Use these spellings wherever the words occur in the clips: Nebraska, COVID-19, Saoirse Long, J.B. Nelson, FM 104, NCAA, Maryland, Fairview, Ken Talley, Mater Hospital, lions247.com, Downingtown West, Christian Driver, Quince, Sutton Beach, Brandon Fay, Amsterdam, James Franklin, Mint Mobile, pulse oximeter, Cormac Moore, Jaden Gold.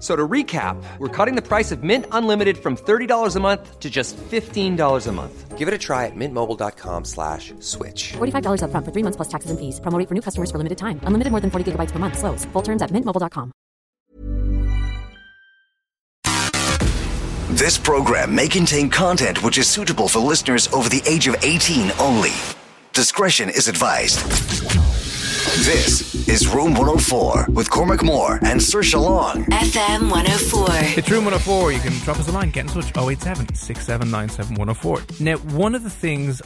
So to recap, we're cutting the price of Mint Unlimited from $30 a month to just $15 a month. Give it a try at mintmobile.com/switch. $45 up front for 3 months plus taxes and fees. Promo rate for new customers for limited time. Unlimited more than 40 gigabytes per month. Slows full terms at mintmobile.com. This program may contain content which is suitable for listeners over the age of 18 only. Discretion is advised. This is Room 104 with Cormac Moore and Saoirse Long. FM 104. It's Room 104. You can drop us a line, get in touch, 087-679-7104. Now, one of the things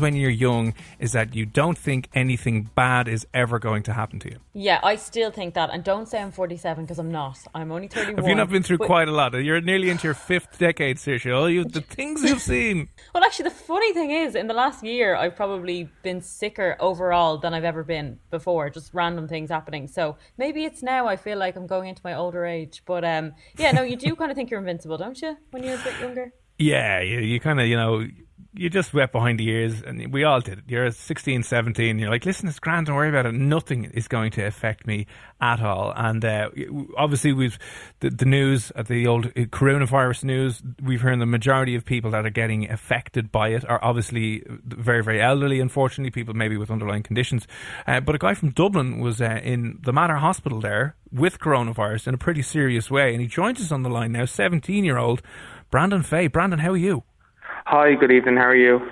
when you're young is that you don't think anything bad is ever going to happen to you. Yeah, I still think that. And don't say I'm 47 because I'm not. I'm only 31. Have you not been through quite a lot? You're nearly into your fifth decade, Saoirse. The things you've seen. Well, actually, the funny thing is, in the last year, I've probably been sicker overall than I've ever been before, just random things happening. So maybe it's now I feel like I'm going into my older age, but you do kind of think you're invincible, don't you, when you're a bit younger? Yeah, you kind of, you just wet behind the ears, and we all did it. You're 16, 17, you're like, listen, it's grand, don't worry about it. Nothing is going to affect me at all. And obviously, the news, the old coronavirus news, we've heard the majority of people that are getting affected by it are obviously very, very elderly, unfortunately, people maybe with underlying conditions. But a guy from Dublin was in the Mater Hospital there with coronavirus in a pretty serious way. And he joins us on the line now, 17-year-old Brandon Fay. Brandon, how are you? Hi, good evening, how are you?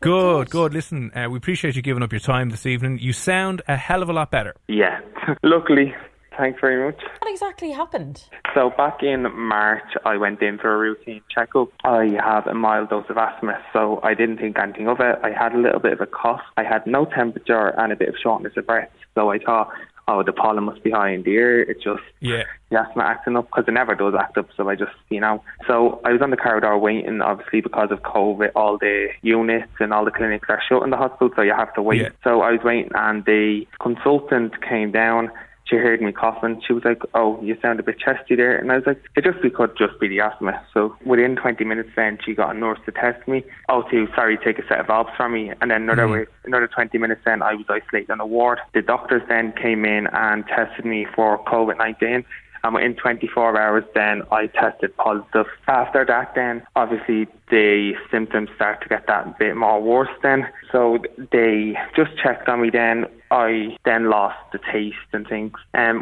Good. Listen, we appreciate you giving up your time this evening. You sound a hell of a lot better. Yeah, luckily, thanks very much. What exactly happened? So back in March, I went in for a routine checkup. I have a mild dose of asthma, so I didn't think anything of it. I had a little bit of a cough. I had no temperature and a bit of shortness of breath, so I thought, the pollen must be high in the air. It's just the asthma acting up, because it never does act up. So I just, So I was on the corridor waiting, obviously, because of COVID. All the units and all the clinics are shut in the hospital, so you have to wait. Yeah. So I was waiting, and the consultant came down. She heard me coughing. She was like, "Oh, you sound a bit chesty there." And I was like, it could just be the asthma. So within 20 minutes then, she got a nurse to test me. "Oh, sorry, take a set of obs from me." And then another 20 minutes then, I was isolated on a ward. The doctors then came in and tested me for COVID-19. And within 24 hours then, I tested positive. After that then, obviously, the symptoms start to get that bit more worse then. So they just checked on me then. I then lost the taste and things.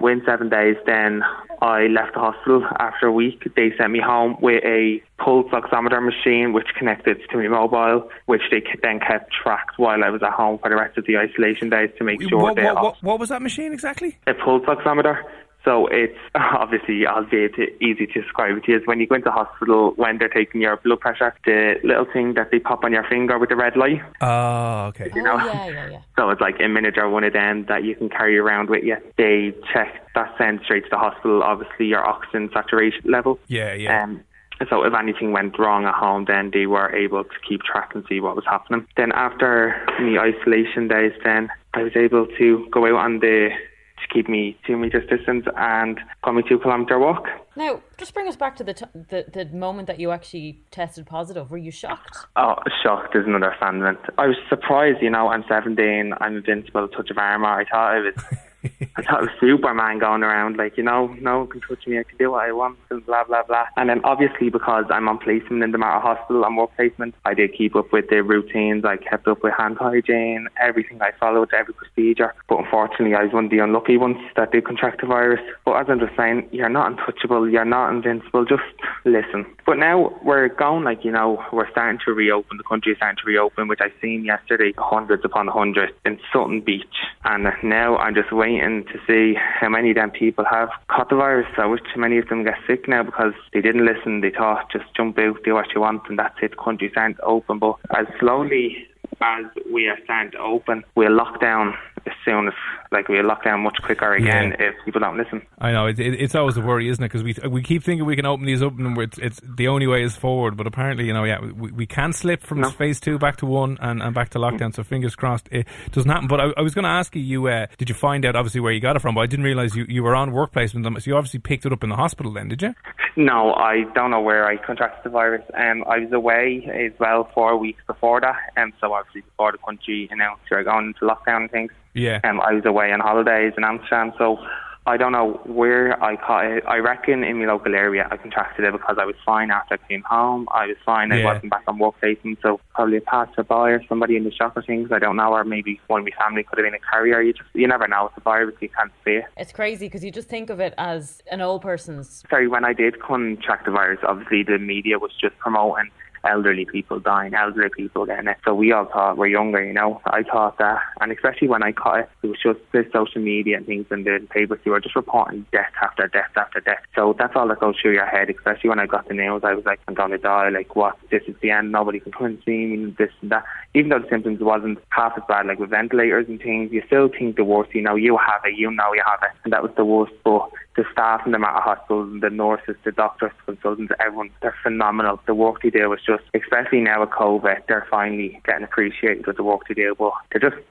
Within 7 days then, I left the hospital. After a week, they sent me home with a pulse oximeter machine, which connected to my mobile, which they then kept tracked while I was at home for the rest of the isolation days to make sure they... What was that machine exactly? A pulse oximeter. So it's obviously, albeit easy to describe it to you, is when you go into hospital, when they're taking your blood pressure, the little thing that they pop on your finger with the red light. Oh, okay. Yeah. So it's like a miniature one of them that you can carry around with you. They check that, sent straight to the hospital, obviously, your oxygen saturation level. Yeah. So if anything went wrong at home, then they were able to keep track and see what was happening. Then after the isolation days, then I was able to go out on the... to keep me 2 meters distance and got me 2 kilometer walk. Now, just bring us back to the moment that you actually tested positive. Were you shocked? Oh, shocked is an understatement. I was surprised, I'm 17, I'm invincible, touch of armor. I thought it was Superman going around, no one can touch me, I can do what I want, and blah, blah, blah. And then obviously, because I'm on placement in the Mater Hospital, I'm work placement, I did keep up with the routines, I kept up with hand hygiene, everything I followed, every procedure. But unfortunately, I was one of the unlucky ones that did contract the virus. But as I'm just saying, you're not untouchable, you're not invincible, just listen. But now we're going, we're starting to reopen, the country is starting to reopen, which I seen yesterday, hundreds upon hundreds in Sutton Beach. And now I'm just waiting waiting to see how many of them people have caught the virus. So which many of them get sick now because they didn't listen. They thought just jump out, do what you want, and that's it. Countries aren't open, but as slowly as we are starting to open, we'll lock down as soon as, like, we'll lock down much quicker again if people don't listen. I know, it's always a worry, isn't it? Because we keep thinking we can open these up and it's the only way is forward, but apparently, you know, we can slip from phase 2 back to 1 and back to lockdown, so fingers crossed it doesn't happen. But I was going to ask you, did you find out obviously where you got it from, but I didn't realise you were on work placement, so you obviously picked it up in the hospital then, did you? No, I don't know where I contracted the virus. I was away as well 4 weeks before that, so obviously before the country announced we were going into lockdown and things. Yeah. I was away on holidays in Amsterdam, so I don't know where I caught it. I reckon in my local area I contracted it because I was fine after I came home. I was fine. I wasn't back on work facing, so probably a passerby or somebody in the shop or things. I don't know, or maybe one of my family could have been a carrier. You never know. It's a virus, you can't see it. It's crazy because you just think of it as an old person's. Sorry, when I did contract the virus, obviously the media was just promoting elderly people dying, elderly people getting it. So we all thought we're younger, you know. I thought that, and especially when I caught it was just the social media and things and the papers, you were just reporting death after death after death. So that's all that goes through your head, especially when I got the news. I was like, I'm going to die, like what, this is the end, nobody can come and see me, this and that. Even though the symptoms wasn't half as bad, like with ventilators and things, you still think the worst, you know, you have it, you know you have it. And that was the worst, but the staff in the Mater Hospital, the nurses, the doctors, the consultants, everyone, they're phenomenal. The work they do is just, especially now with COVID, they're finally getting appreciated with the work they do. But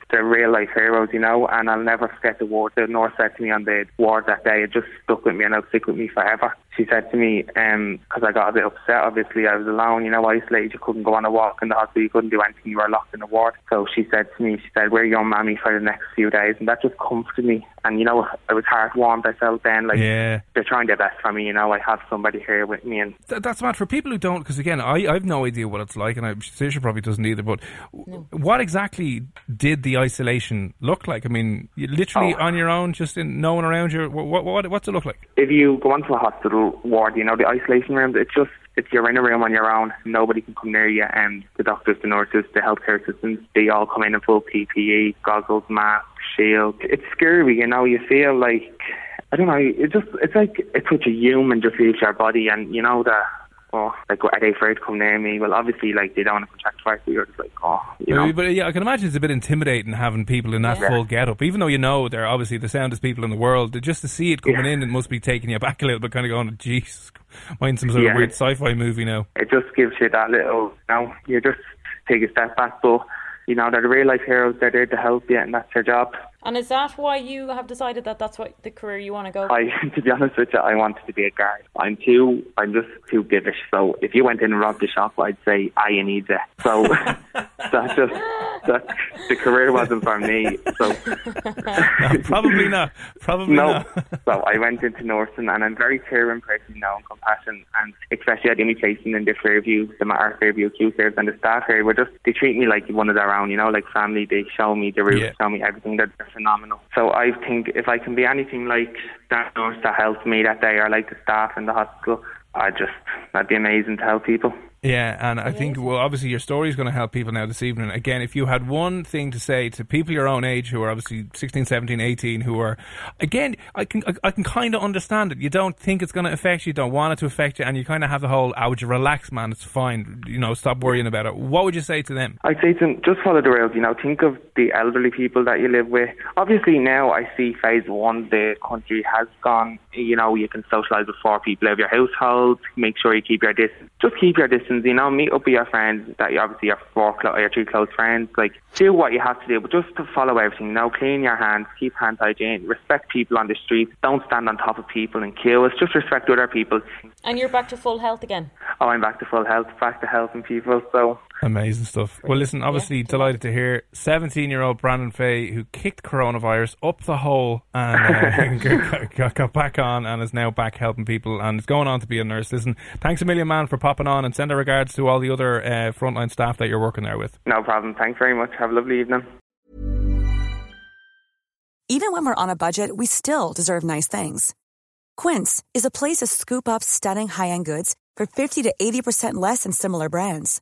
they're real life heroes, you know, and I'll never forget the word. The nurse said to me on the ward that day, it just stuck with me and it'll stick with me forever. She said to me, because I got a bit upset, obviously, I was alone, you know, isolated, you couldn't go on a walk in the hospital, you couldn't do anything, you were locked in the ward. So she said to me, she said, we're your mammy for the next few days, and that just comforted me. And, you know, I was heartwarmed, I felt then, like, they're trying their best for me, you know, I have somebody here with me. And that's mad for people who don't, because again, I've no idea what it's like, and I'm sure she probably doesn't either, but what exactly did the isolation look like? I mean, literally on your own, just in no one around you, what's it look like? If you go onto a hospital ward, you know, the isolation rooms, you're in a room on your own, nobody can come near you, and the doctors, the nurses, the healthcare assistants, they all come in full PPE, goggles, masks, shield. It's scary, you know, you feel like, I don't know, it's like it's such a human just leaves your body, and you know that, oh, like, are they afraid to come near me? Well, obviously, like, they don't want to contract twice, so you're just like, oh, you know. But yeah, I can imagine it's a bit intimidating having people in that full get-up, even though you know they're obviously the soundest people in the world. Just to see it coming in, it must be taking you back a little bit, kind of going, jeez, mind some sort of weird sci-fi movie now. It just gives you that little, you know, you just take a step back, but, you know, they're the real-life heroes, they're there to help you, and that's their job. And is that why you have decided that that's what the career you want to go for? To be honest with you, I wanted to be a guard. I'm just too gibbish. So if you went in and robbed the shop, I'd say, you need it. So the career wasn't for me. So no, probably not. Probably not. So I went into nursing, and I'm very clear in person now and compassion. And especially at the placing in the Fairview, the Matter Fairview Q service, and the staff here were just, they treat me like one of their own, you know, like family. They show me the route, show me everything that. Phenomenal. So I think if I can be anything like that nurse that helped me that day, or like the staff in the hospital, that'd be amazing to help people. Yeah, and I think, well, obviously your story is going to help people now this evening. Again, if you had one thing to say to people your own age who are obviously 16, 17, 18, who are, again, I can kind of understand it. You don't think it's going to affect you, don't want it to affect you, and you kind of have the whole, would you relax, man, it's fine, you know, stop worrying about it. What would you say to them? I'd say to them, just follow the rules, you know, think of the elderly people that you live with. Obviously now I see phase one, the country has gone, you know, you can socialise with 4 people of your household, make sure you keep your distance, just keep your distance. You know, meet up with your friends that you obviously have 3 close friends. Like, do what you have to do, but just to follow everything. You know, clean your hands, keep hand hygiene, respect people on the street. Don't stand on top of people in queues. Just respect other people. And you're back to full health again. Oh, I'm back to full health, back to helping people. So amazing stuff. Well, listen, obviously delighted to hear 17-year-old Brandon Fay, who kicked coronavirus up the hole and got back on and is now back helping people and is going on to be a nurse. Listen, thanks a million, man, for popping on, and send our regards to all the other frontline staff that you're working there with. No problem. Thanks very much. Have a lovely evening. Even when we're on a budget, we still deserve nice things. Quince is a place to scoop up stunning high-end goods for 50 to 80% less than similar brands.